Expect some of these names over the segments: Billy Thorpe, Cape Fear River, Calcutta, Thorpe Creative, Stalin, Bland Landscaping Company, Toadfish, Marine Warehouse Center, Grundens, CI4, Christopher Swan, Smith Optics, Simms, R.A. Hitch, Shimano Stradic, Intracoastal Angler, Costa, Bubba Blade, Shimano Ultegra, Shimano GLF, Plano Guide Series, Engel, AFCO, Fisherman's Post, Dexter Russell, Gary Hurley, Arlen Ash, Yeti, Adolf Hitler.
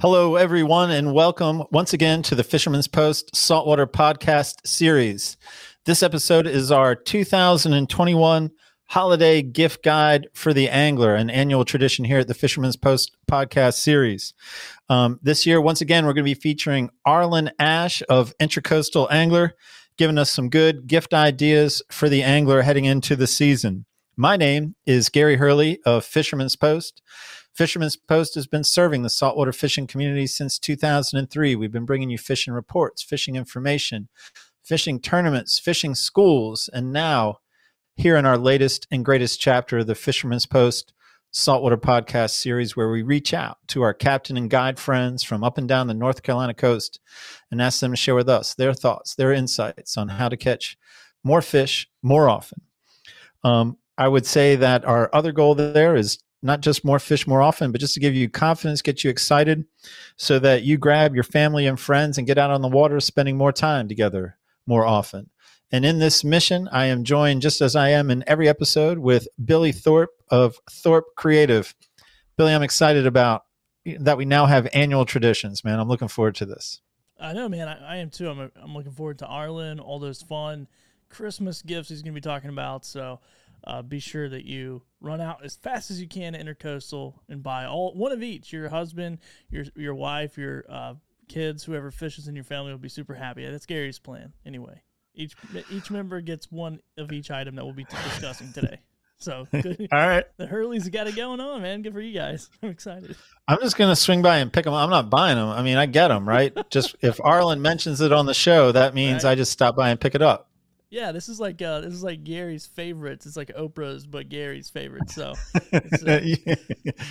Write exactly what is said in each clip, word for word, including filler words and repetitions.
Hello, everyone, and welcome once again to the Fisherman's Post Saltwater Podcast Series. This episode is our two thousand twenty-one Holiday Gift Guide for the Angler, an annual tradition here at the Fisherman's Post Podcast Series. Um, this year, once again, we're going to be featuring Arlen Ash of Intracoastal Angler, giving us some good gift ideas for the angler heading into the season. My name is Gary Hurley of Fisherman's Post. Fisherman's Post has been serving the saltwater fishing community since two thousand three. We've been bringing you fishing reports, fishing information, fishing tournaments, fishing schools, and now here in our latest and greatest chapter of the Fisherman's Post Saltwater Podcast Series, where we reach out to our captain and guide friends from up and down the North Carolina coast and ask them to share with us their thoughts, their insights on how to catch more fish more often. Um, I would say that our other goal there is not just more fish more often, but just to give you confidence, get you excited so that you grab your family and friends and get out on the water, spending more time together more often. And in this mission, I am joined, just as I am in every episode, with Billy Thorpe of Thorpe Creative. Billy, I'm excited about that we now have annual traditions, man. I'm looking forward to this. I know, man. I, I am too. I'm, I'm looking forward to Arlen, all those fun Christmas gifts he's going to be talking about. So uh, be sure that you run out as fast as you can to Intracoastal and buy all one of each. Your husband, your your wife, your uh, kids, whoever fishes in your family will be super happy. That's Gary's plan anyway. Each each member gets one of each item that we'll be discussing today. So good. All right. The Hurleys got it going on, man. Good for you guys. I'm excited. I'm just going to swing by and pick them up. I'm not buying them. I mean, I get them, right? Just if Arlen mentions it on the show, that means right. I just stop by and pick it up. Yeah, this is like uh, this is like Gary's favorites. It's like Oprah's, but Gary's favorite. So it's, uh, yeah.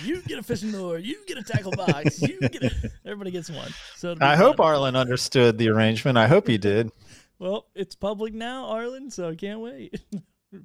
You get a fishing lure, you get a tackle box, you get a, everybody gets one. So I hope fun. Arlen understood the arrangement. I hope he did. Well, it's public now, Arlen, so I can't wait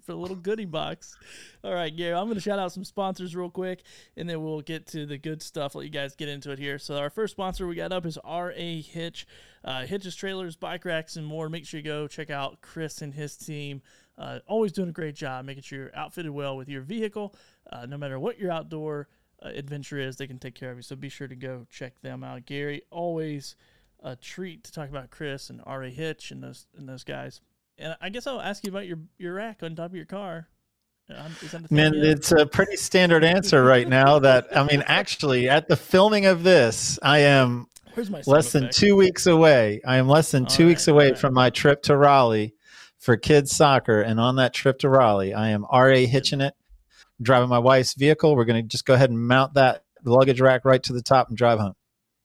for a little goodie box. All right, Gary, I'm going to shout out some sponsors real quick, and then we'll get to the good stuff, let you guys get into it here. So our first sponsor we got up is R A. Hitch. Uh, Hitch's trailers, bike racks, and more. Make sure you go check out Chris and his team. Uh, always doing a great job making sure you're outfitted well with your vehicle. Uh, no matter what your outdoor uh, adventure is, they can take care of you. So be sure to go check them out. Gary, always a treat to talk about Chris and R A. Hitch and those and those guys. And I guess I'll ask you about your, your rack on top of your car. Is that Man, yet? It's a pretty standard answer right now that, I mean, actually, at the filming of this, I am less than effect? two weeks away. I am less than all two right, weeks away right. from my trip to Raleigh for kids soccer. And on that trip to Raleigh, I am R A. Hitching it, I'm driving my wife's vehicle. We're going to just go ahead and mount that luggage rack right to the top and drive home.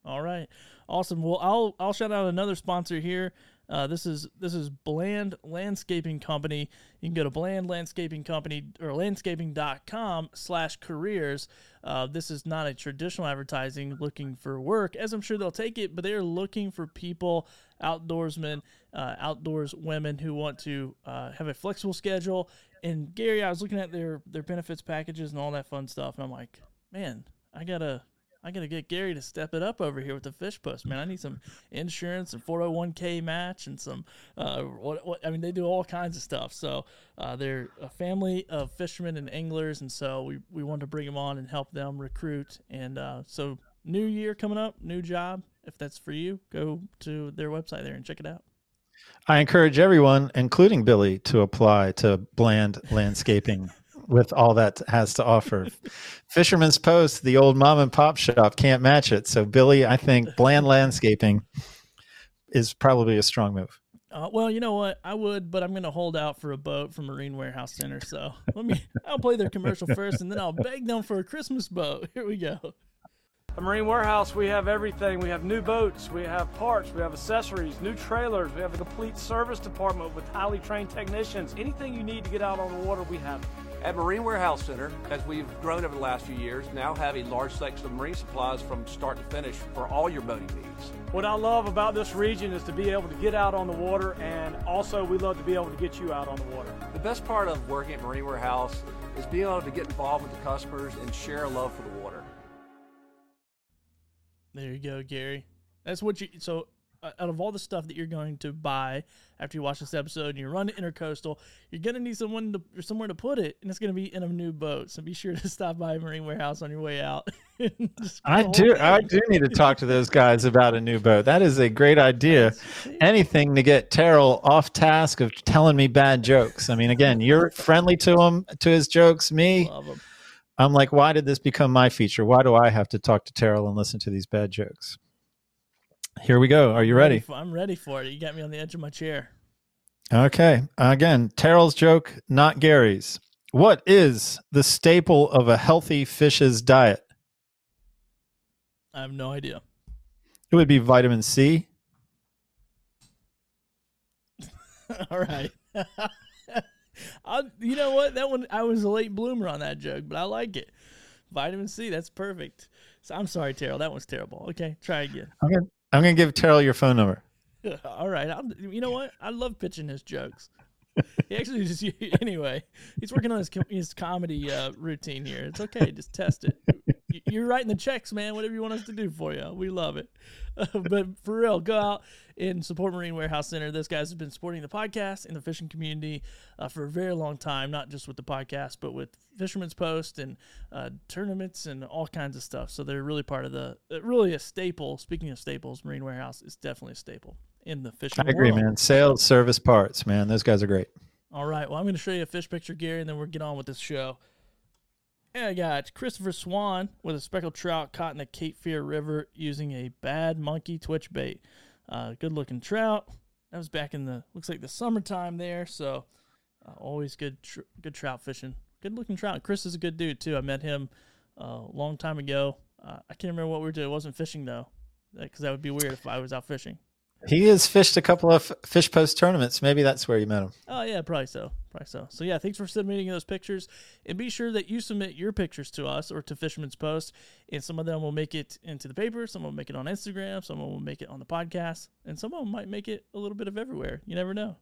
All right. Awesome. Well, I'll I'll shout out another sponsor here. Uh, this is this is Bland Landscaping Company. You can go to Bland Landscaping Company or landscaping dot com slash careers. Uh, this is not a traditional advertising looking for work, as I'm sure they'll take it, but they're looking for people, outdoorsmen, uh, outdoors women who want to uh, have a flexible schedule. And Gary, I was looking at their their benefits packages and all that fun stuff, and I'm like, man, I gotta. I got to get Gary to step it up over here with the Fish Post, man. I need some insurance and four oh one k match and some, uh, what, what, I mean, they do all kinds of stuff. So uh, they're a family of fishermen and anglers, and so we, we wanted to bring them on and help them recruit. And uh, so new year coming up, new job. If that's for you, go to their website there and check it out. I encourage everyone, including Billy, to apply to Bland Landscaping with all that has to offer. Fisherman's Post, the old mom and pop shop, can't match it. So Billy, I think Bland Landscaping is probably a strong move. Uh, well, you know what? I would, but I'm going to hold out for a boat from Marine Warehouse Center. So let me, I'll play their commercial first and then I'll beg them for a Christmas boat. Here we go. At Marine Warehouse, we have everything. We have new boats, we have parts, we have accessories, new trailers, we have a complete service department with highly trained technicians. Anything you need to get out on the water, we have. At Marine Warehouse Center, as we've grown over the last few years, now have a large selection of marine supplies from start to finish for all your boating needs. What I love about this region is to be able to get out on the water, and also we love to be able to get you out on the water. The best part of working at Marine Warehouse is being able to get involved with the customers and share a love for the water. There you go, Gary. That's what you, so uh, out of all the stuff that you're going to buy after you watch this episode and you run to Intracoastal, you're going to need someone to, or somewhere to put it, and it's going to be in a new boat. So be sure to stop by Marine Warehouse on your way out. I do. I do need to talk to those guys about a new boat. That is a great idea. Anything to get Terrell off task of telling me bad jokes. I mean, again, you're friendly to him, to his jokes. Me, love him. I'm like, why did this become my feature? Why do I have to talk to Terrell and listen to these bad jokes? Here we go. Are you ready? I'm ready for it. You got me on the edge of my chair. Okay. Again, Terrell's joke, not Gary's. What is the staple of a healthy fish's diet? I have no idea. It would be vitamin C. All right. I, you know what? That one, I was a late bloomer on that joke, but I like it. Vitamin C, that's perfect. So I'm sorry, Terrell. That one's terrible. Okay, try again. I'm gonna, I'm gonna give Terrell your phone number. All right. I'm, you know what? I love pitching his jokes. He actually just anyway. He's working on his his comedy uh, routine here. It's okay. Just test it. You're writing the checks, man. Whatever you want us to do for you, we love it. Uh, but for real, go out and support Marine Warehouse Center. Those guys have been supporting the podcast and the fishing community uh, for a very long time, not just with the podcast, but with Fisherman's Post and uh, tournaments and all kinds of stuff. So they're really part of the, really a staple. Speaking of staples, Marine Warehouse is definitely a staple in the fishing world. I agree, man. Sales, service, parts, man. Those guys are great. All right. Well, I'm going to show you a fish picture, Gary, and then we'll get on with this show. And I got Christopher Swan with a speckled trout caught in the Cape Fear River using a bad monkey twitch bait. Uh, good-looking trout. That was back in the, looks like the summertime there, so uh, always good tr- good trout fishing. Good-looking trout. Chris is a good dude, too. I met him uh, a long time ago. Uh, I can't remember what we were doing. It wasn't fishing, though, because that would be weird if I was out fishing. He has fished a couple of Fish Post tournaments. Maybe that's where you met him. Oh, yeah, probably so. Probably so. So, yeah, thanks for submitting those pictures. And be sure that you submit your pictures to us or to Fisherman's Post. And some of them will make it into the paper. Some will make it on Instagram. Some will make it on the podcast. And some of them might make it a little bit of everywhere. You never know.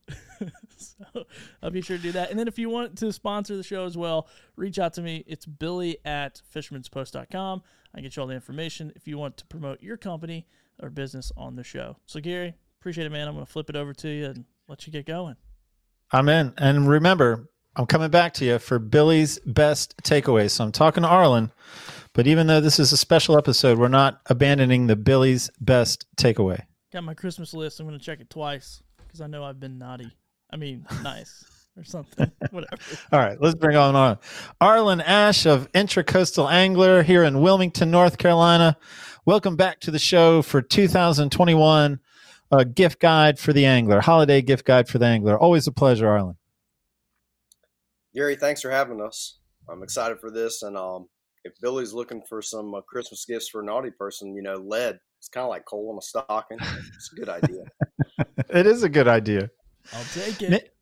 So I'll be sure to do that. And then if you want to sponsor the show as well, reach out to me. It's Billy at fishermans post dot com. I can get you all the information if you want to promote your company or business on the show. So, Gary, appreciate it, man. I'm going to flip it over to you and let you get going. I'm in. And remember, I'm coming back to you for Billy's best takeaways. So I'm talking to Arlen, but even though this is a special episode, we're not abandoning the Billy's best takeaway. Got my Christmas list. I'm going to check it twice because I know I've been naughty. I mean, nice. Or something, whatever. All right, let's bring on on. Arlen Ash of Intracoastal Angler here in Wilmington, North Carolina. Welcome back to the show for two thousand twenty-one, a gift guide for the angler, holiday gift guide for the angler. Always a pleasure, Arlen. Gary, thanks for having us. I'm excited for this, and um, if Billy's looking for some uh, Christmas gifts for a naughty person, you know, lead. It's kind of like coal on a stocking. It's a good idea. It is a good idea. I'll take it. it-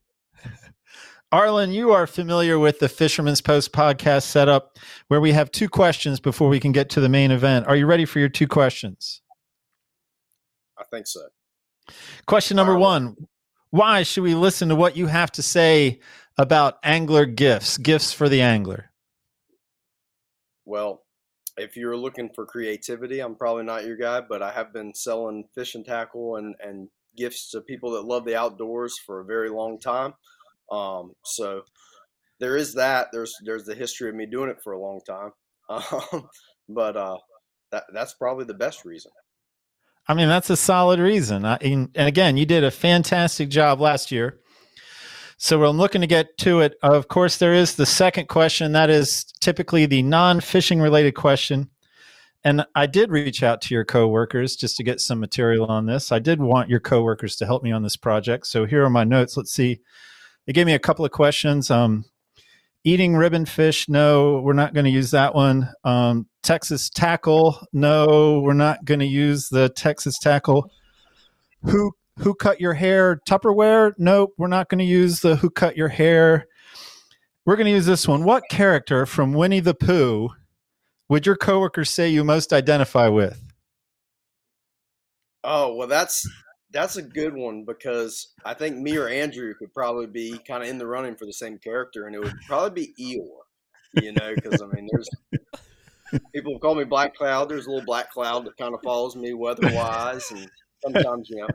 Arlen, you are familiar with the Fisherman's Post podcast setup where we have two questions before we can get to the main event. Are you ready for your two questions? I think so. Question number one, why should we listen to what you have to say about angler gifts, gifts for the angler? Well, if you're looking for creativity, I'm probably not your guy, but I have been selling fish and tackle and, and gifts to people that love the outdoors for a very long time. Um, so there is that, there's, there's the history of me doing it for a long time. Um, but, uh, that, that's probably the best reason. I mean, that's a solid reason. I, and again, you did a fantastic job last year. So we're looking to get to it. Of course, there is the second question. That is typically the non-fishing related question. And I did reach out to your coworkers just to get some material on this. I did want your coworkers to help me on this project. So here are my notes. Let's see. They gave me a couple of questions. Um, eating ribbon fish, no, we're not going to use that one. Um, Texas tackle, no, we're not going to use the Texas tackle. Who who cut your hair? Tupperware, nope, we're not going to use the who cut your hair. We're going to use this one. What character from Winnie the Pooh would your coworkers say you most identify with? Oh, well, that's... That's a good one because I think me or Andrew could probably be kind of in the running for the same character, and it would probably be Eeyore, you know, because, I mean, there's people have called me Black Cloud. There's a little Black Cloud that kind of follows me weather-wise, and sometimes, you know,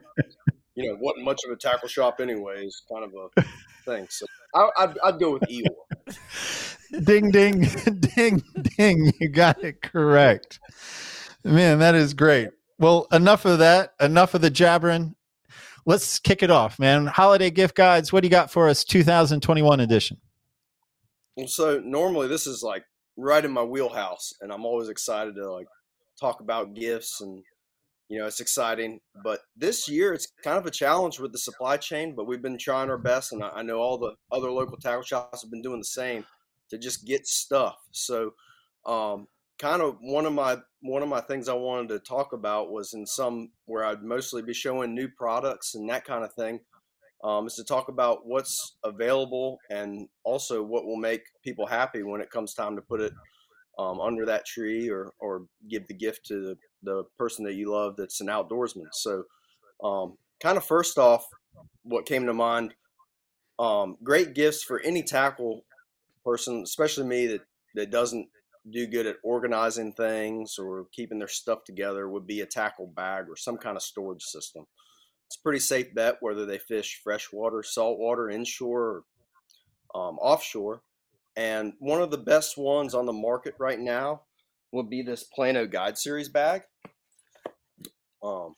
you know, wasn't much of a tackle shop anyways, kind of a thing. So I, I'd, I'd go with Eeyore. Ding, ding, ding, ding. You got it correct. Man, that is great. Well, enough of that. Enough of the jabbering. Let's kick it off, man. Holiday gift guides. What do you got for us? two thousand twenty-one edition. Well, so normally this is like right in my wheelhouse, and I'm always excited to like talk about gifts, and you know, it's exciting. But this year it's kind of a challenge with the supply chain, but we've been trying our best, and I know all the other local tackle shops have been doing the same to just get stuff. So, um, kind of one of my one of my things I wanted to talk about was in some where I'd mostly be showing new products and that kind of thing, um, is to talk about what's available and also what will make people happy when it comes time to put it um, under that tree or or give the gift to the, the person that you love that's an outdoorsman. So um, kind of first off, what came to mind, um, great gifts for any tackle person, especially me that, that doesn't do good at organizing things or keeping their stuff together, would be a tackle bag or some kind of storage system. It's a pretty safe bet whether they fish freshwater, saltwater, inshore, or, um, offshore. And one of the best ones on the market right now would be this Plano Guide Series bag. Um,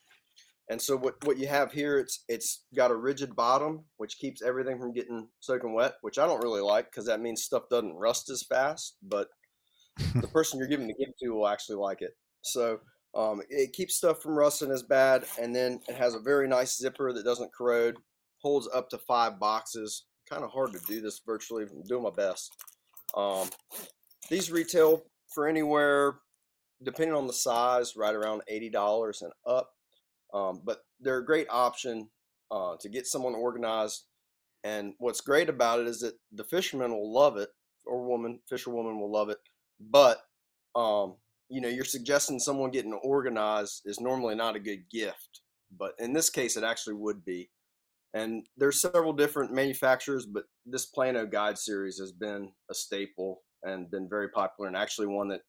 and so what, what you have here, it's it's got a rigid bottom, which keeps everything from getting soaking wet, which I don't really like because that means stuff doesn't rust as fast, but the person you're giving the gift to will actually like it. So um, it keeps stuff from rusting as bad, and then it has a very nice zipper that doesn't corrode, holds up to five boxes. Kind of hard to do this virtually. I'm doing my best. Um, these retail for anywhere, depending on the size, right around eighty dollars and up. Um, but they're a great option uh, to get someone organized. And what's great about it is that the fisherman will love it, or woman, fisherwoman will love it. But, um, you know, you're suggesting someone getting organized is normally not a good gift, but in this case, it actually would be. And there's several different manufacturers, but this Plano Guide Series has been a staple and been very popular, and actually one that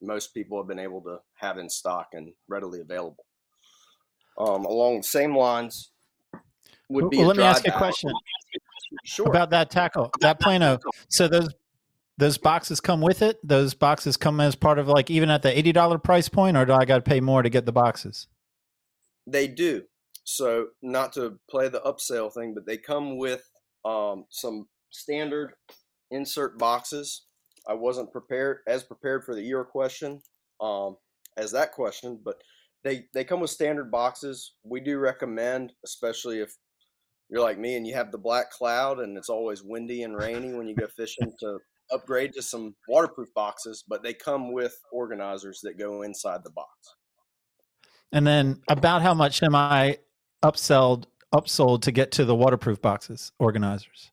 most people have been able to have in stock and readily available. Um, along the same lines would be, well, let me ask you a question sure. about that tackle, that Plano. So those, Those boxes come with it? Those boxes come as part of, like, even at the eighty dollars price point, or do I got to pay more to get the boxes? They do. So not to play the upsell thing, but they come with um, some standard insert boxes. I wasn't prepared as prepared for the year question um, as that question, but they, they come with standard boxes. We do recommend, especially if you're like me and you have the black cloud and it's always windy and rainy when you go fishing, to upgrade to some waterproof boxes, but they come with organizers that go inside the box. And then about how much am I upselled, upsold to get to the waterproof boxes organizers?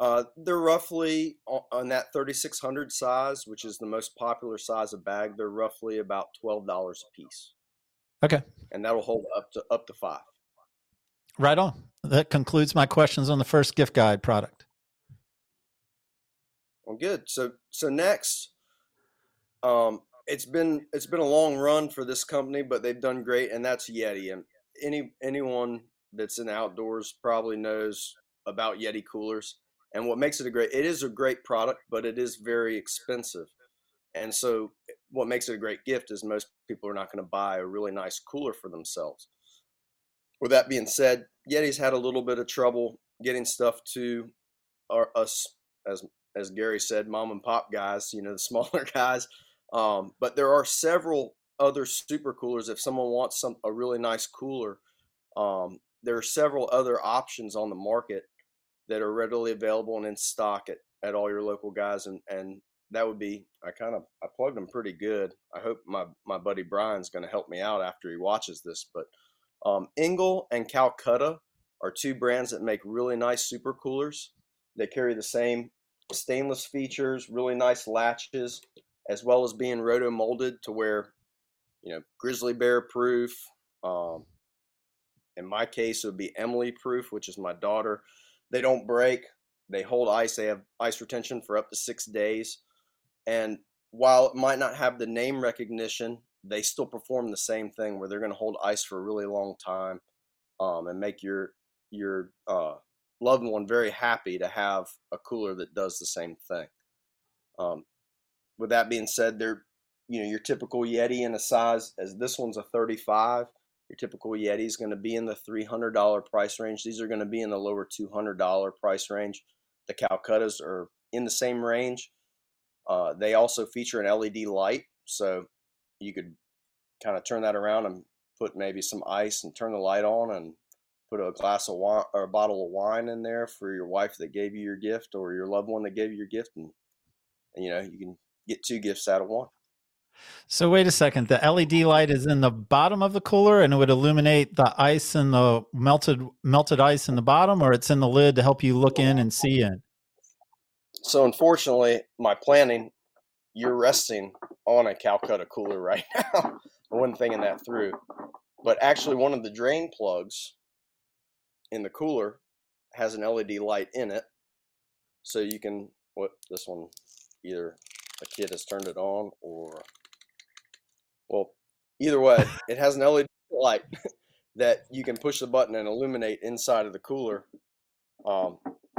Uh, they're roughly on that thirty-six hundred size, which is the most popular size of bag. They're roughly about twelve dollars a piece. Okay. And that'll hold up to up to five. Right on. That concludes my questions on the first gift guide product. Well, good. So, so next, um, it's been it's been a long run for this company, but they've done great, and that's Yeti. And any anyone that's in the outdoors probably knows about Yeti coolers. And what makes it a great, it is a great product, but it is very expensive. And so, what makes it a great gift is most people are not going to buy a really nice cooler for themselves. With that being said, Yeti's had a little bit of trouble getting stuff to our, us as. as Gary said, mom and pop guys, you know, the smaller guys. Um, but there are several other super coolers. If someone wants some, a really nice cooler, um, there are several other options on the market that are readily available and in stock at, at all your local guys. And, and that would be, I kind of, I plugged them pretty good. I hope my, my buddy Brian's going to help me out after he watches this, but um, Engel and Calcutta are two brands that make really nice super coolers. They carry the same stainless features, really nice latches, as well as being roto molded to where, you know, grizzly bear proof. Um, in my case, it would be Emily proof, which is my daughter. They don't break. They hold ice. They have ice retention for up to six days. And while it might not have the name recognition they still perform the same thing where they're going to hold ice for a really long time, um, and make your your uh, loved one very happy to have a cooler that does the same thing. Um, with that being said, they're, you know, your typical Yeti in a size, as this one's a thirty-five, your typical Yeti is going to be in the three hundred dollars price range. These are going to be in the lower two hundred dollars price range. The Calcuttas are in the same range. Uh, they also feature an L E D light, so you could kind of turn that around and put maybe some ice and turn the light on and put a glass of wine or a bottle of wine in there for your wife that gave you your gift or your loved one that gave you your gift. And, and you know, you can get two gifts out of one. So wait a second, the L E D light is in the bottom of the cooler and it would illuminate the ice and the melted melted ice in the bottom, or it's in the lid to help you look in and see in? So unfortunately, my planning, you're resting on a Calcutta cooler right now. I wasn't thinking that through. But actually one of the drain plugs in the cooler has an L E D light in it. So you can, what this one, either a kid has turned it on or... Well, either way, it has an L E D light that you can push the button and illuminate inside of the cooler um,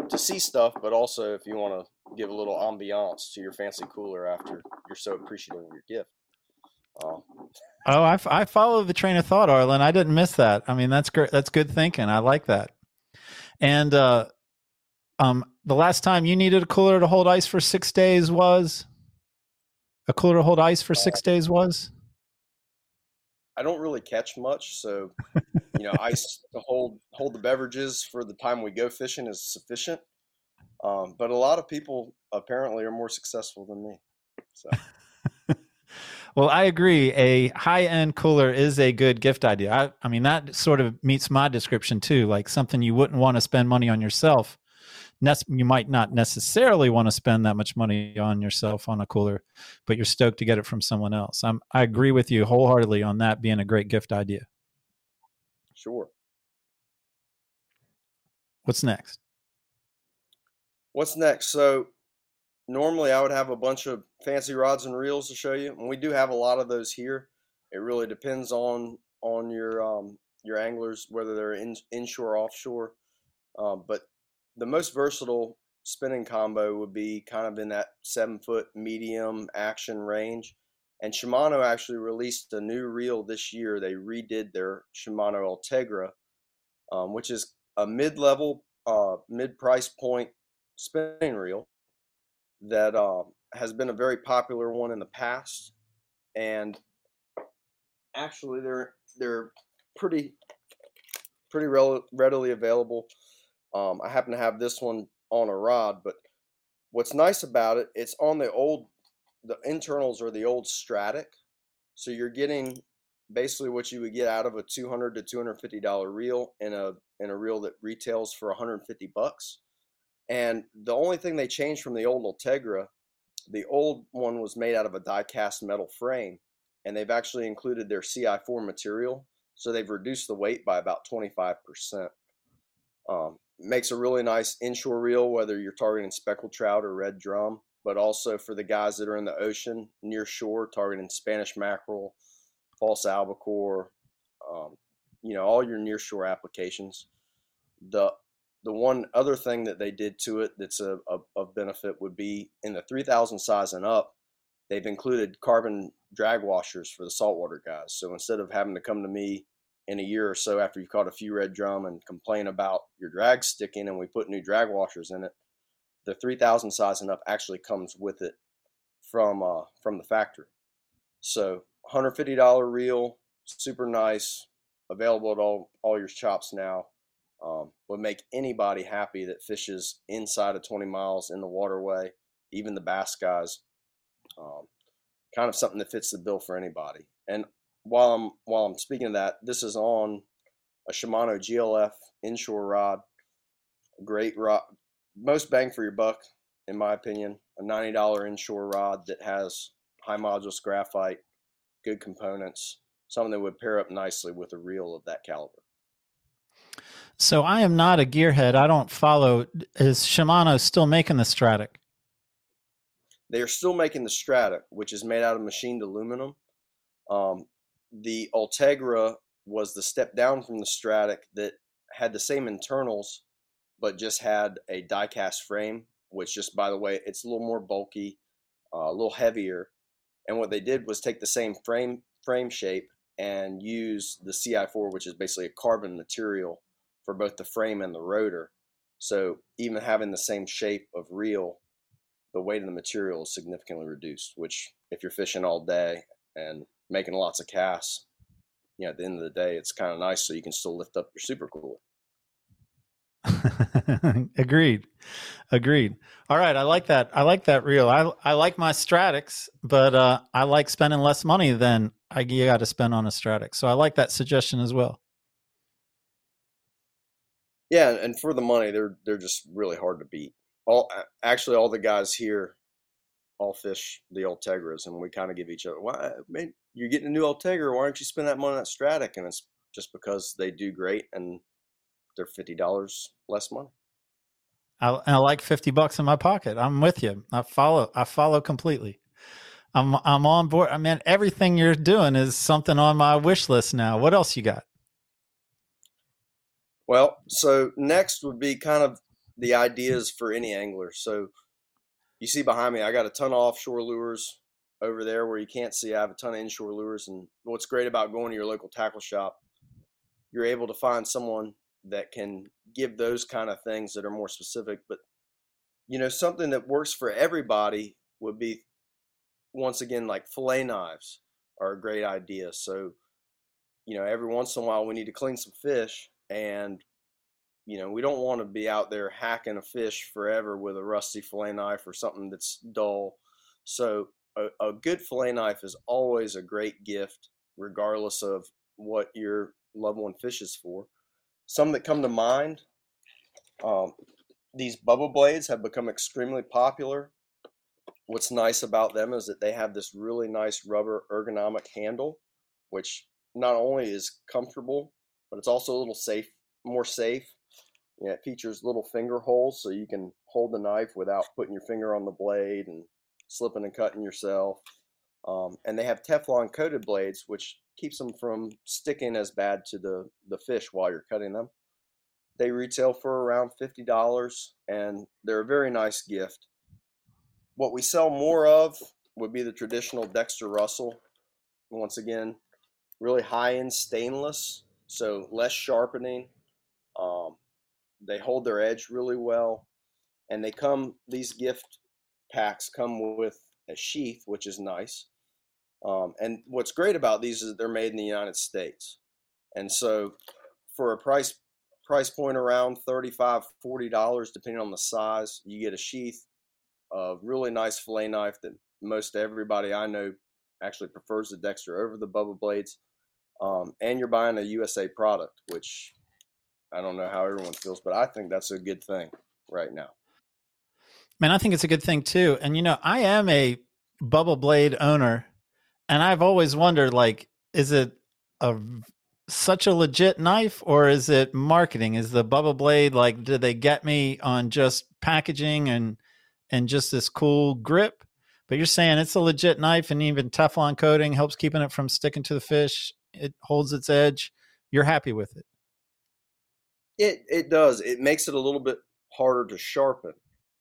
to see stuff, but also if you want to give a little ambiance to your fancy cooler after you're so appreciative of your gift. Um, oh, I, f- I follow the train of thought, Arlen. I didn't miss that. I mean, that's great. That's good thinking. I like that. And uh, um, the last time you needed a cooler to hold ice for six days was? A cooler to hold ice for six days was? I don't really catch much, so you know, ice to hold hold the beverages for the time we go fishing is sufficient. Um, but a lot of people apparently are more successful than me. So, well, I agree. A high-end cooler is a good gift idea. I, I mean, that sort of meets my description too. Like something you wouldn't want to spend money on yourself. You might not necessarily want to spend that much money on yourself on a cooler, but you're stoked to get it from someone else. I'm, I agree with you wholeheartedly on that being a great gift idea. Sure. What's next? What's next? So normally I would have a bunch of fancy rods and reels to show you, and we do have a lot of those here. It really depends on on your um, your anglers, whether they're in, inshore, offshore, uh, but the most versatile spinning combo would be kind of in that seven foot medium action range. And Shimano actually released a new reel this year. They redid their Shimano Ultegra, um, which is a mid-level, uh, mid-price point spinning reel that uh, has been a very popular one in the past. And actually, they're they're pretty pretty re- readily available. Um, I happen to have this one on a rod, but what's nice about it, it's on the old, the internals are the old Stradic. So you're getting basically what you would get out of a two hundred to two hundred fifty dollars reel in a, in a reel that retails for one hundred fifty bucks. And the only thing they changed from the old Ultegra, the old one was made out of a die cast metal frame, and they've actually included their C I four material. So they've reduced the weight by about twenty-five percent. Um, makes a really nice inshore reel, whether you're targeting speckled trout or red drum, but also for the guys that are in the ocean near shore, targeting Spanish mackerel, false albacore, um, you know, all your near shore applications. The the one other thing that they did to it that's a, a, a benefit would be in the three thousand size and up, they've included carbon drag washers for the saltwater guys. So instead of having to come to me in a year or so after you've caught a few red drum and complain about your drag sticking, and we put new drag washers in it, the three thousand size and up actually comes with it from uh, from the factory. So one hundred fifty dollars reel, super nice, available at all, all your shops now, um, would make anybody happy that fishes inside of twenty miles in the waterway, even the bass guys. Um, kind of something that fits the bill for anybody. And While I'm while I'm speaking of that, this is on a Shimano G L F inshore rod. Great rod, most bang for your buck, in my opinion. A ninety dollars inshore rod that has high modulus graphite, good components, something that would pair up nicely with a reel of that caliber. So I am not a gearhead. I don't follow. Is Shimano still making the Stradic? They are still making the Stradic, which is made out of machined aluminum. Um, the Ultegra was the step down from the Stradic that had the same internals, but just had a die-cast frame, which just, by the way, it's a little more bulky, uh, a little heavier. And what they did was take the same frame frame shape and use the C I four, which is basically a carbon material for both the frame and the rotor. So even having the same shape of reel, the weight of the material is significantly reduced, which if you're fishing all day and making lots of casts, you know, at the end of the day, it's kind of nice, so you can still lift up your super cool. Agreed. Agreed. All right. I like that. I like that reel. I I like my Stradics, but uh, I like spending less money than I got to spend on a Stradic. So I like that suggestion as well. Yeah. And for the money, they're, they're just really hard to beat. All actually all the guys here all fish the Ultegras, and we kind of give each other, why, man, you're getting a new Ultegra, why don't you spend that money on that Stradic? And it's just because they do great and they're fifty dollars less money. I, and I like fifty bucks in my pocket. I'm with you. I follow, I follow completely. I'm, I'm on board. I mean, everything you're doing is something on my wish list now. What else you got? Well, so next would be kind of the ideas for any angler. So you see behind me, I got a ton of offshore lures over there where you can't see. I have a ton of inshore lures. And what's great about going to your local tackle shop, you're able to find someone that can give those kind of things that are more specific. But, you know, something that works for everybody would be, once again, like fillet knives are a great idea. So, you know, every once in a while we need to clean some fish, and, you know, we don't want to be out there hacking a fish forever with a rusty fillet knife or something that's dull. So a, a good fillet knife is always a great gift, regardless of what your loved one fishes for. Some that come to mind, um, these Bubba Blades have become extremely popular. What's nice about them is that they have this really nice rubber ergonomic handle, which not only is comfortable, but it's also a little safe, more safe. Yeah, it features little finger holes, so you can hold the knife without putting your finger on the blade and slipping and cutting yourself. Um, and they have Teflon coated blades, which keeps them from sticking as bad to the, the fish while you're cutting them. They retail for around fifty dollars, and they're a very nice gift. What we sell more of would be the traditional Dexter Russell. Once again, really high-end stainless, so less sharpening. Um, they hold their edge really well, and they come, these gift packs come with a sheath, which is nice. Um, and what's great about these is they're made in the United States. And so for a price price point around thirty-five dollars, forty dollars, depending on the size, you get a sheath, a really nice fillet knife that most everybody I know actually prefers the Dexter over the Bubba Blades. Um, and you're buying a U S A product, which I don't know how everyone feels, but I think that's a good thing right now. Man, I think it's a good thing too. And, you know, I am a Bubba Blade owner. And I've always wondered, like, is it a such a legit knife, or is it marketing? Is the Bubba Blade, like, did they get me on just packaging and and just this cool grip? But you're saying it's a legit knife, and even Teflon coating helps keeping it from sticking to the fish. It holds its edge. You're happy with it. It it does. It makes it a little bit harder to sharpen.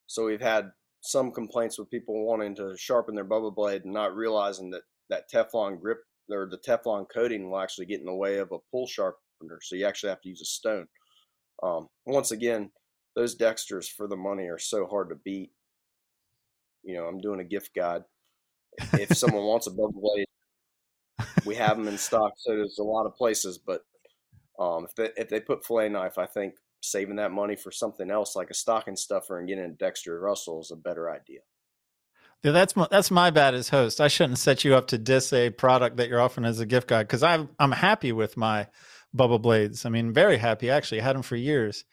So we've had some complaints with people wanting to sharpen their Bubba Blade and not realizing that that Teflon grip or the Teflon coating will actually get in the way of a pull sharpener. So you actually have to use a stone. Um, once again, those Dexters for the money are so hard to beat. You know, I'm doing a gift guide. If someone wants a Bubba Blade, we have them in stock. So there's a lot of places, but um, if they, if they put fillet knife, I think saving that money for something else like a stocking stuffer and getting a Dexter Russell is a better idea. Dude, that's my, that's my bad as host. I shouldn't set you up to diss a product that you're offering as a gift guide, because I'm I'm happy with my Bubba Blades. I mean, very happy actually. I had them for years,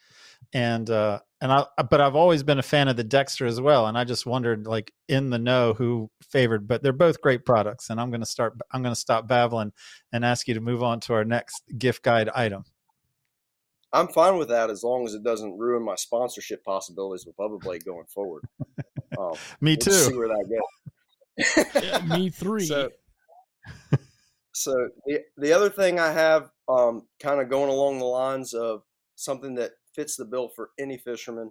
and uh, and I but I've always been a fan of the Dexter as well. And I just wondered, like, in the know who favored, but they're both great products. And I'm gonna start. I'm gonna stop babbling and ask you to move on to our next gift guide item. I'm fine with that as long as it doesn't ruin my sponsorship possibilities with Bubba Blade going forward. Oh, me too. See where that goes. Yeah, me three. So, So the, the other thing I have, um, kind of going along the lines of something that fits the bill for any fisherman,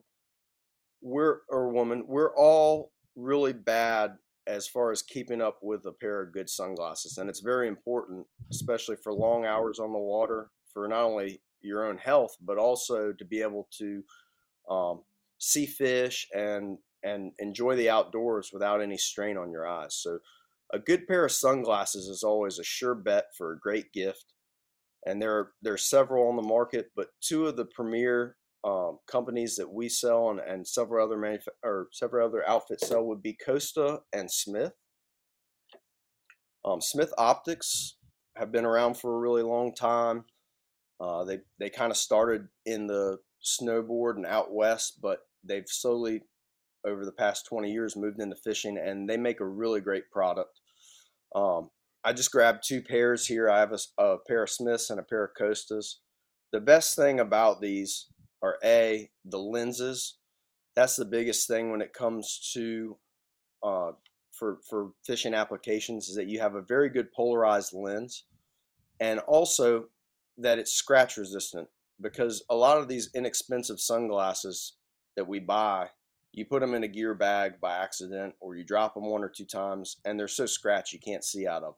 we're or woman, we're all really bad as far as keeping up with a pair of good sunglasses. And it's very important, especially for long hours on the water, for not only your own health, but also to be able to um, see fish and and enjoy the outdoors without any strain on your eyes. So a good pair of sunglasses is always a sure bet for a great gift. And there are, there are several on the market, but two of the premier um, companies that we sell and, and several other manuf- or several other outfits sell would be Costa and Smith. Um, Smith Optics have been around for a really long time. Uh, they they kind of started in the snowboard and out west, but they've slowly over the past twenty years moved into fishing, and they make a really great product. Um, I just grabbed two pairs here. I have a, a pair of Smiths and a pair of Costas. The best thing about these are A, the lenses. That's the biggest thing when it comes to uh, for, for fishing applications, is that you have a very good polarized lens, and also that it's scratch resistant, because a lot of these inexpensive sunglasses that we buy, you put them in a gear bag by accident, or you drop them one or two times, and they're so scratched you can't see out of them.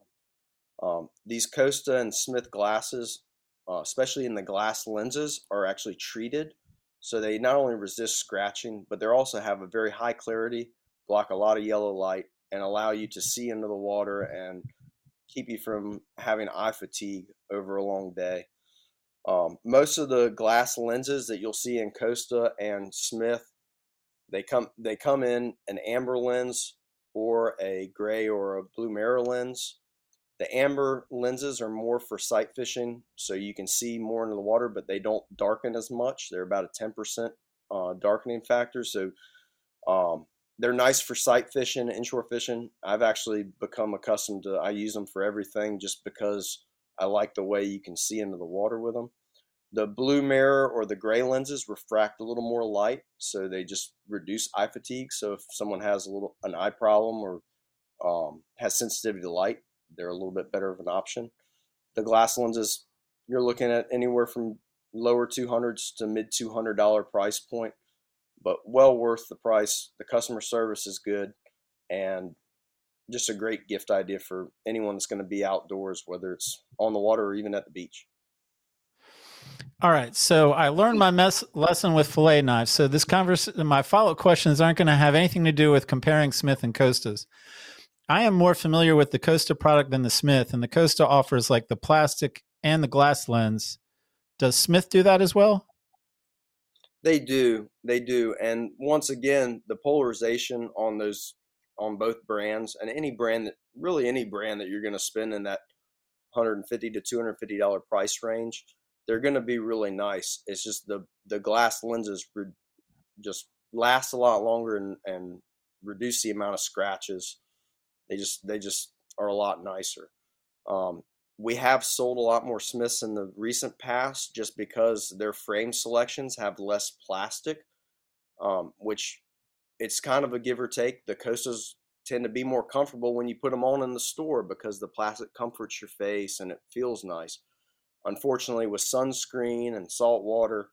Um, these Costa and Smith glasses, uh, especially in the glass lenses, are actually treated. So they not only resist scratching, but they also have a very high clarity, block a lot of yellow light, and allow you to see into the water and keep you from having eye fatigue over a long day. Um, most of the glass lenses that you'll see in Costa and Smith, They come they come in an amber lens or a gray or a blue mirror lens. The amber lenses are more for sight fishing, so you can see more into the water, but they don't darken as much. They're about a ten percent uh, darkening factor, so um, they're nice for sight fishing, inshore fishing. I've actually become accustomed to, I use them for everything just because I like the way you can see into the water with them. The blue mirror or the gray lenses refract a little more light, so they just reduce eye fatigue. So if someone has a little an eye problem or um, has sensitivity to light, they're a little bit better of an option. The glass lenses, you're looking at anywhere from lower two hundreds to mid two hundred dollars price point, but well worth the price. The customer service is good, and just a great gift idea for anyone that's going to be outdoors, whether it's on the water or even at the beach. All right, so I learned my mess lesson with fillet knives. So this converse, my follow-up questions aren't going to have anything to do with comparing Smith and Costas. I am more familiar with the Costa product than the Smith, and the Costa offers like the plastic and the glass lens. Does Smith do that as well? They do, they do. And once again, the polarization on those, on both brands, and any brand that really any brand that you're going to spend in that one hundred fifty dollars to two hundred fifty dollars price range, they're going to be really nice. It's just the, the glass lenses re- just last a lot longer and, and reduce the amount of scratches. They just they just are a lot nicer. Um, we have sold a lot more Smiths in the recent past just because their frame selections have less plastic, um, which it's kind of a give or take. The Costas tend to be more comfortable when you put them on in the store because the plastic comforts your face and it feels nice. Unfortunately, with sunscreen and salt water,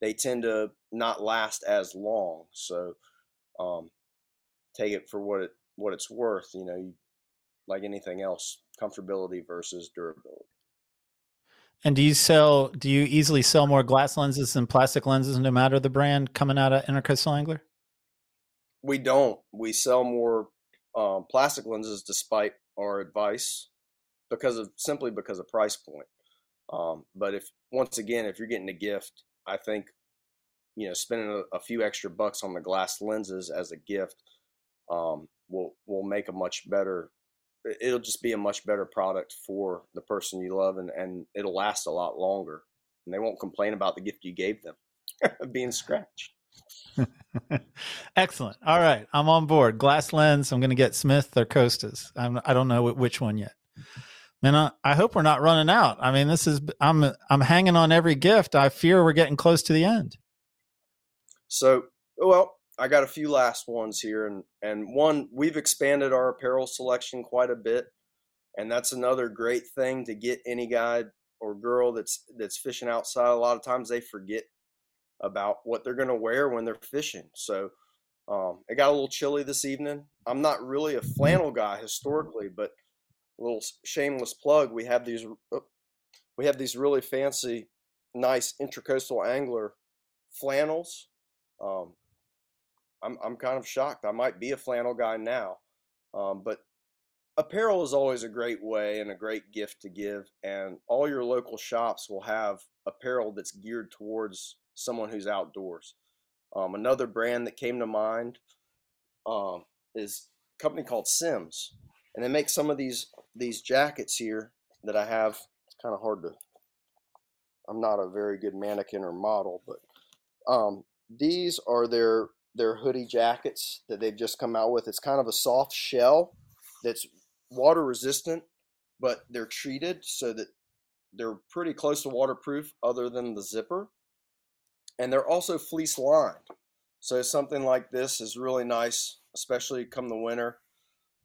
they tend to not last as long. So um, take it for what it what it's worth. You know, like anything else, comfortability versus durability. And do you sell? Do you easily sell more glass lenses than plastic lenses, no matter the brand, coming out of Intracoastal Angler? We don't. We sell more um, plastic lenses, despite our advice, because of simply because of price point. Um, but if, once again, if you're getting a gift, I think, you know, spending a, a few extra bucks on the glass lenses as a gift, um, will, will make a much better, it'll just be a much better product for the person you love, and, and it'll last a lot longer, and they won't complain about the gift you gave them being scratched. Excellent. All right. I'm on board. Glass lens. I'm going to get Smith or Costas. I'm, I don't know which one yet. Man, I, I hope we're not running out. I mean, this is I'm I'm hanging on every gift. I fear we're getting close to the end. So, well, I got a few last ones here, and and one, we've expanded our apparel selection quite a bit. And that's another great thing to get any guy or girl that's that's fishing outside. A lot of times they forget about what they're going to wear when they're fishing. So um, it got a little chilly this evening. I'm not really a flannel guy historically, but a little shameless plug, we have these we have these really fancy, nice Intracoastal Angler flannels. Um, I'm I'm kind of shocked. I might be a flannel guy now, um, but apparel is always a great way and a great gift to give, and all your local shops will have apparel that's geared towards someone who's outdoors. Um, another brand that came to mind um, is a company called Simms, and they make some of these these jackets here that I have. It's kind of hard to, I'm not a very good mannequin or model, but um, these are their their hoodie jackets that they've just come out with. It's kind of a soft shell that's water resistant, but they're treated so that they're pretty close to waterproof other than the zipper. And they're also fleece lined. So something like this is really nice, especially come the winter.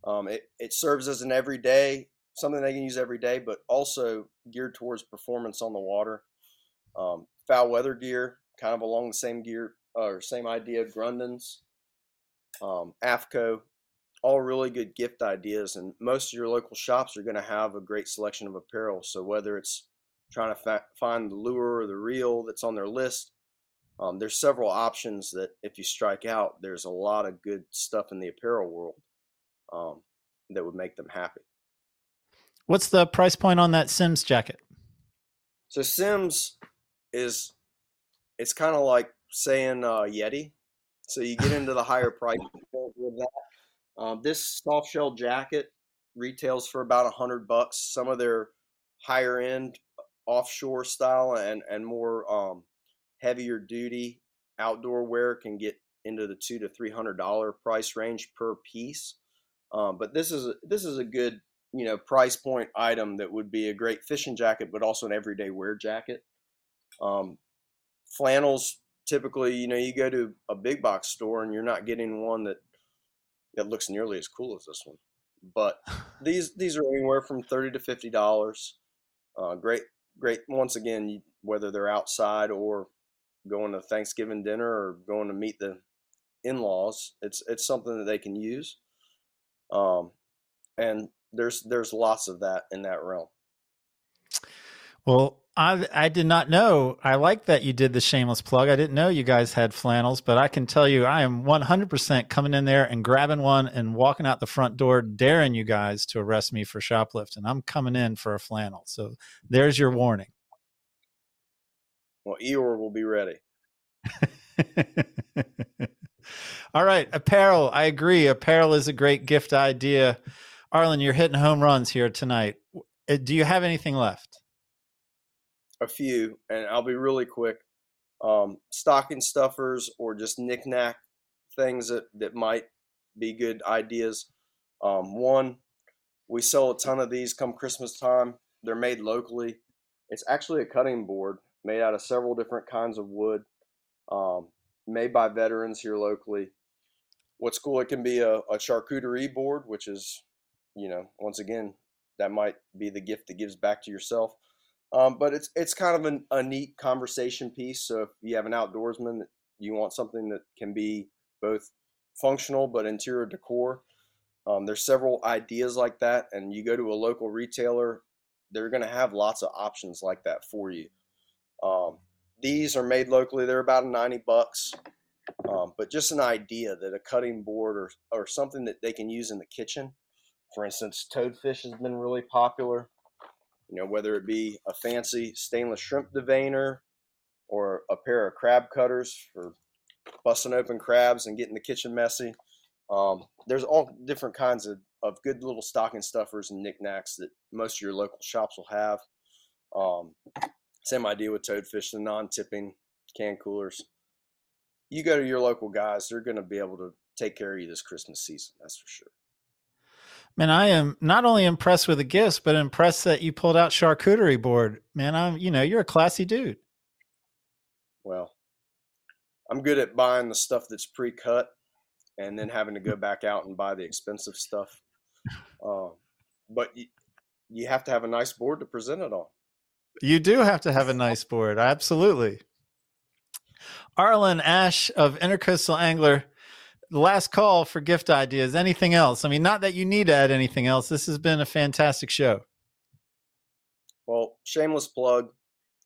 Um, it, it serves as an everyday, something they can use every day, but also geared towards performance on the water. Um, foul weather gear, kind of along the same gear uh, or same idea, Grundens, um, AFCO, all really good gift ideas. And most of your local shops are going to have a great selection of apparel. So whether it's trying to fa- find the lure or the reel that's on their list, Um, there's several options that if you strike out, there's a lot of good stuff in the apparel world um, that would make them happy. What's the price point on that Simms jacket? So Simms is, it's kind of like saying uh, Yeti. So you get into the higher price point with that. Um, this soft shell jacket retails for about a hundred bucks. Some of their higher end offshore style and, and more, um, heavier duty outdoor wear can get into the two to three hundred dollar price range per piece, um, but this is a, this is a good you know price point item that would be a great fishing jacket, but also an everyday wear jacket. Um, flannels typically, you know, you go to a big box store and you're not getting one that that looks nearly as cool as this one. But these these are anywhere from thirty to fifty dollars. Uh, great, great. Once again, whether they're outside or going to Thanksgiving dinner or going to meet the in-laws, it's it's something that they can use. Um, and there's there's lots of that in that realm. Well, I I did not know. I like that you did the shameless plug. I didn't know you guys had flannels, but I can tell you I am one hundred percent coming in there and grabbing one and walking out the front door, daring you guys to arrest me for shoplifting. I'm coming in for a flannel. So there's your warning. Well, Eeyore will be ready. All right. Apparel. I agree. Apparel is a great gift idea. Arlen, you're hitting home runs here tonight. Do you have anything left? A few, and I'll be really quick. Um, stocking stuffers or just knickknack things that, that might be good ideas. Um, one, we sell a ton of these come Christmas time. They're made locally. It's actually a cutting board made out of several different kinds of wood, um, made by veterans here locally. What's cool, it can be a, a charcuterie board, which is, you know, once again, that might be the gift that gives back to yourself. Um, but it's it's kind of an, a neat conversation piece. So if you have an outdoorsman, that you want something that can be both functional but interior decor. Um, there's several ideas like that, and you go to a local retailer, they're going to have lots of options like that for you. Um, these are made locally. They're about ninety bucks. Um, but just an idea that a cutting board or, or something that they can use in the kitchen. For instance, Toadfish has been really popular, you know, whether it be a fancy stainless shrimp deveiner or a pair of crab cutters for busting open crabs and getting the kitchen messy. Um, there's all different kinds of, of good little stocking stuffers and knickknacks that most of your local shops will have. Um, Same idea with Toadfish, the non-tipping can coolers. You go to your local guys, they're going to be able to take care of you this Christmas season. That's for sure. Man, I am not only impressed with the gifts, but impressed that you pulled out charcuterie board. Man, I'm, you know, you're a classy dude. Well, I'm good at buying the stuff that's pre-cut and then having to go back out and buy the expensive stuff. Um, but you have to have a nice board to present it on. You do have to have a nice board. Absolutely. Arlen Ash of Intracoastal Angler, last call for gift ideas. Anything else? I mean, not that you need to add anything else. This has been a fantastic show. Well, shameless plug.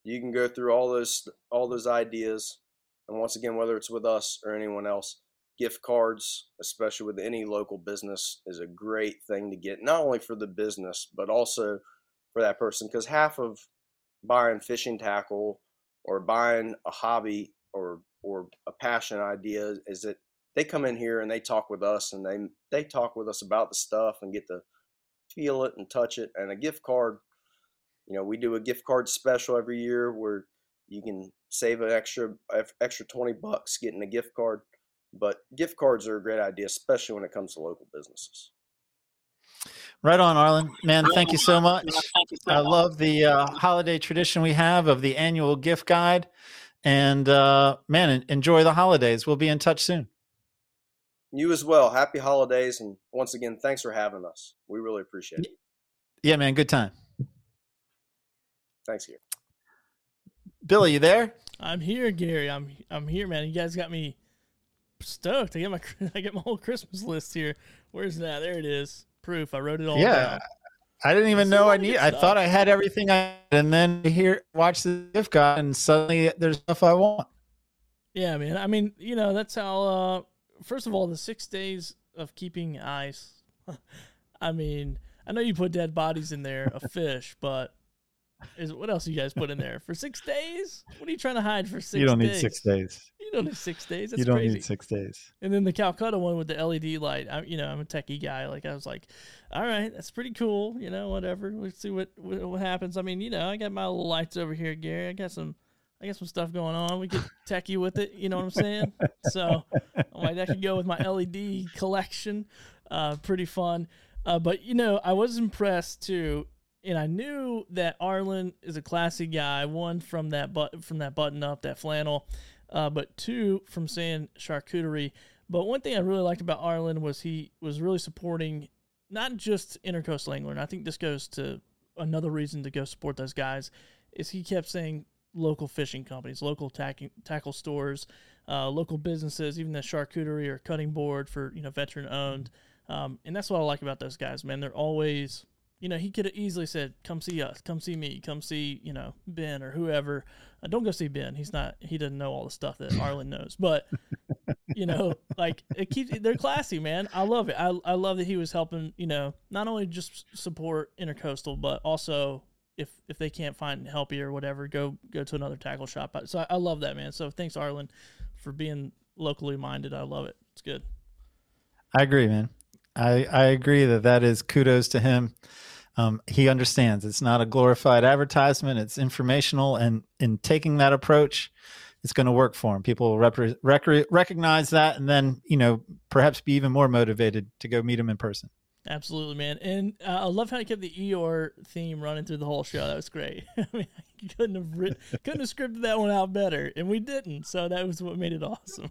You can go through all those, all those ideas. And once again, whether it's with us or anyone else, gift cards, especially with any local business, is a great thing to get, not only for the business, but also for that person. Because half of buying fishing tackle or buying a hobby or or a passion idea is that they come in here and they talk with us, and they they talk with us about the stuff and get to feel it and touch it. And a gift card, you know, we do a gift card special every year where you can save an extra extra twenty bucks getting a gift card. But gift cards are a great idea, especially when it comes to local businesses. Right on, Arlen. Man, thank you so much. You so I much. love the uh, holiday tradition we have of the annual gift guide. And, uh, man, enjoy the holidays. We'll be in touch soon. You as well. Happy holidays. And once again, thanks for having us. We really appreciate it. Yeah, man. Good time. Thanks, Gary. Billy, you there? I'm here, Gary. I'm I'm here, man. You guys got me stoked. I get my I get my whole Christmas list here. Where's that? There it is. Proof. I wrote it all yeah, down. I didn't even know I need. I thought I had everything I had, and then here, watch the gift guide, and suddenly there's stuff I want. Yeah, man. I mean, you know, that's how. Uh, first of all, the six days of keeping ice. I mean, I know you put dead bodies in there of fish, but is what else you guys put in there for six days? What are you trying to hide for six days? You don't days? need six days. You don't need six days. That's you don't crazy. need six days. And then the Calcutta one with the L E D light. I, you know, I'm a techie guy. Like I was like, all right, that's pretty cool. You know, whatever. Let's see what, what what happens. I mean, you know, I got my little lights over here, Gary. I got some, I got some stuff going on. We get techie with it. You know what I'm saying? So I'm like, that could go with my L E D collection. Uh, pretty fun. Uh, but you know, I was impressed too. And I knew that Arlen is a classy guy. One from that but from that button up, that flannel. Uh, but two, from saying charcuterie. But one thing I really liked about Arlen was he was really supporting not just Intracoastal Angler, and I think this goes to another reason to go support those guys, is he kept saying local fishing companies, local tack- tackle stores, uh, local businesses, even the charcuterie or cutting board for, you know, veteran-owned. Um, and that's what I like about those guys, man. They're always... You know, he could have easily said, come see us, come see me, come see, you know, Ben or whoever. Uh, don't go see Ben. He's not, he doesn't know all the stuff that Arlen knows. But, you know, like, it keeps, they're classy, man. I love it. I, I love that he was helping, you know, not only just support Intracoastal, but also if if they can't find help here or whatever, go go to another tackle shop. So I, I love that, man. So thanks, Arlen, for being locally minded. I love it. It's good. I agree, man. I, I agree that that is kudos to him. Um, he understands it's not a glorified advertisement. It's informational. And in taking that approach, it's going to work for him. People will rep- rec- recognize that and then, you know, perhaps be even more motivated to go meet him in person. Absolutely, man. And uh, I love how he kept the Eeyore theme running through the whole show. That was great. I mean, I couldn't have written, couldn't have scripted that one out better, and we didn't. So that was what made it awesome.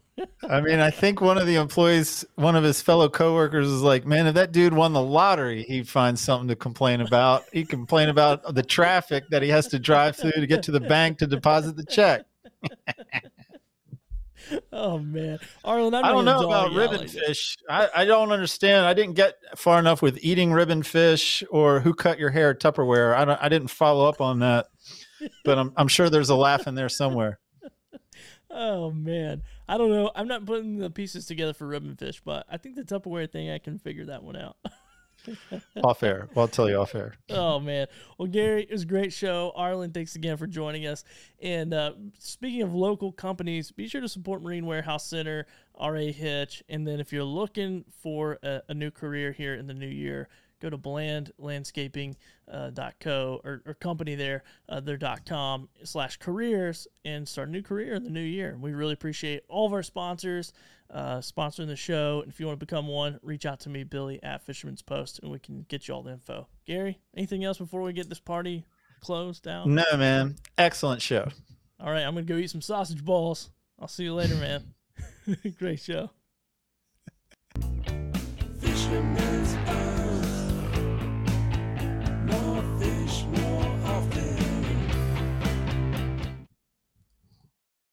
I mean, I think one of the employees, one of his fellow coworkers was like, man, if that dude won the lottery, he'd find something to complain about. He'd complain about the traffic that he has to drive through to get to the bank to deposit the check. Oh man, Arlen, I'm I don't know about ribbon like fish. I, I don't understand. I didn't get far enough with eating ribbon fish or who cut your hair Tupperware. I don't. I didn't follow up on that, but I'm I'm sure there's a laugh in there somewhere. Oh man, I don't know. I'm not putting the pieces together for ribbon fish, but I think the Tupperware thing, I can figure that one out. Off air. Well, I'll tell you off air. Oh man. Well, Gary, it was a great show. Arlen, thanks again for joining us. And uh, speaking of local companies, be sure to support Marine Warehouse Center, R A. Hitch, and then if you're looking for a, a new career here in the new year, go to Bland Landscaping uh, .co or, or company there, uh, their .com slash careers and start a new career in the new year. We really appreciate all of our sponsors uh, sponsoring the show. And if you want to become one, reach out to me, Billy, at Fisherman's Post, and we can get you all the info. Gary, anything else before we get this party closed down? No, man. Excellent show. All right, I'm going to go eat some sausage balls. I'll see you later, man. Great show. Fisherman.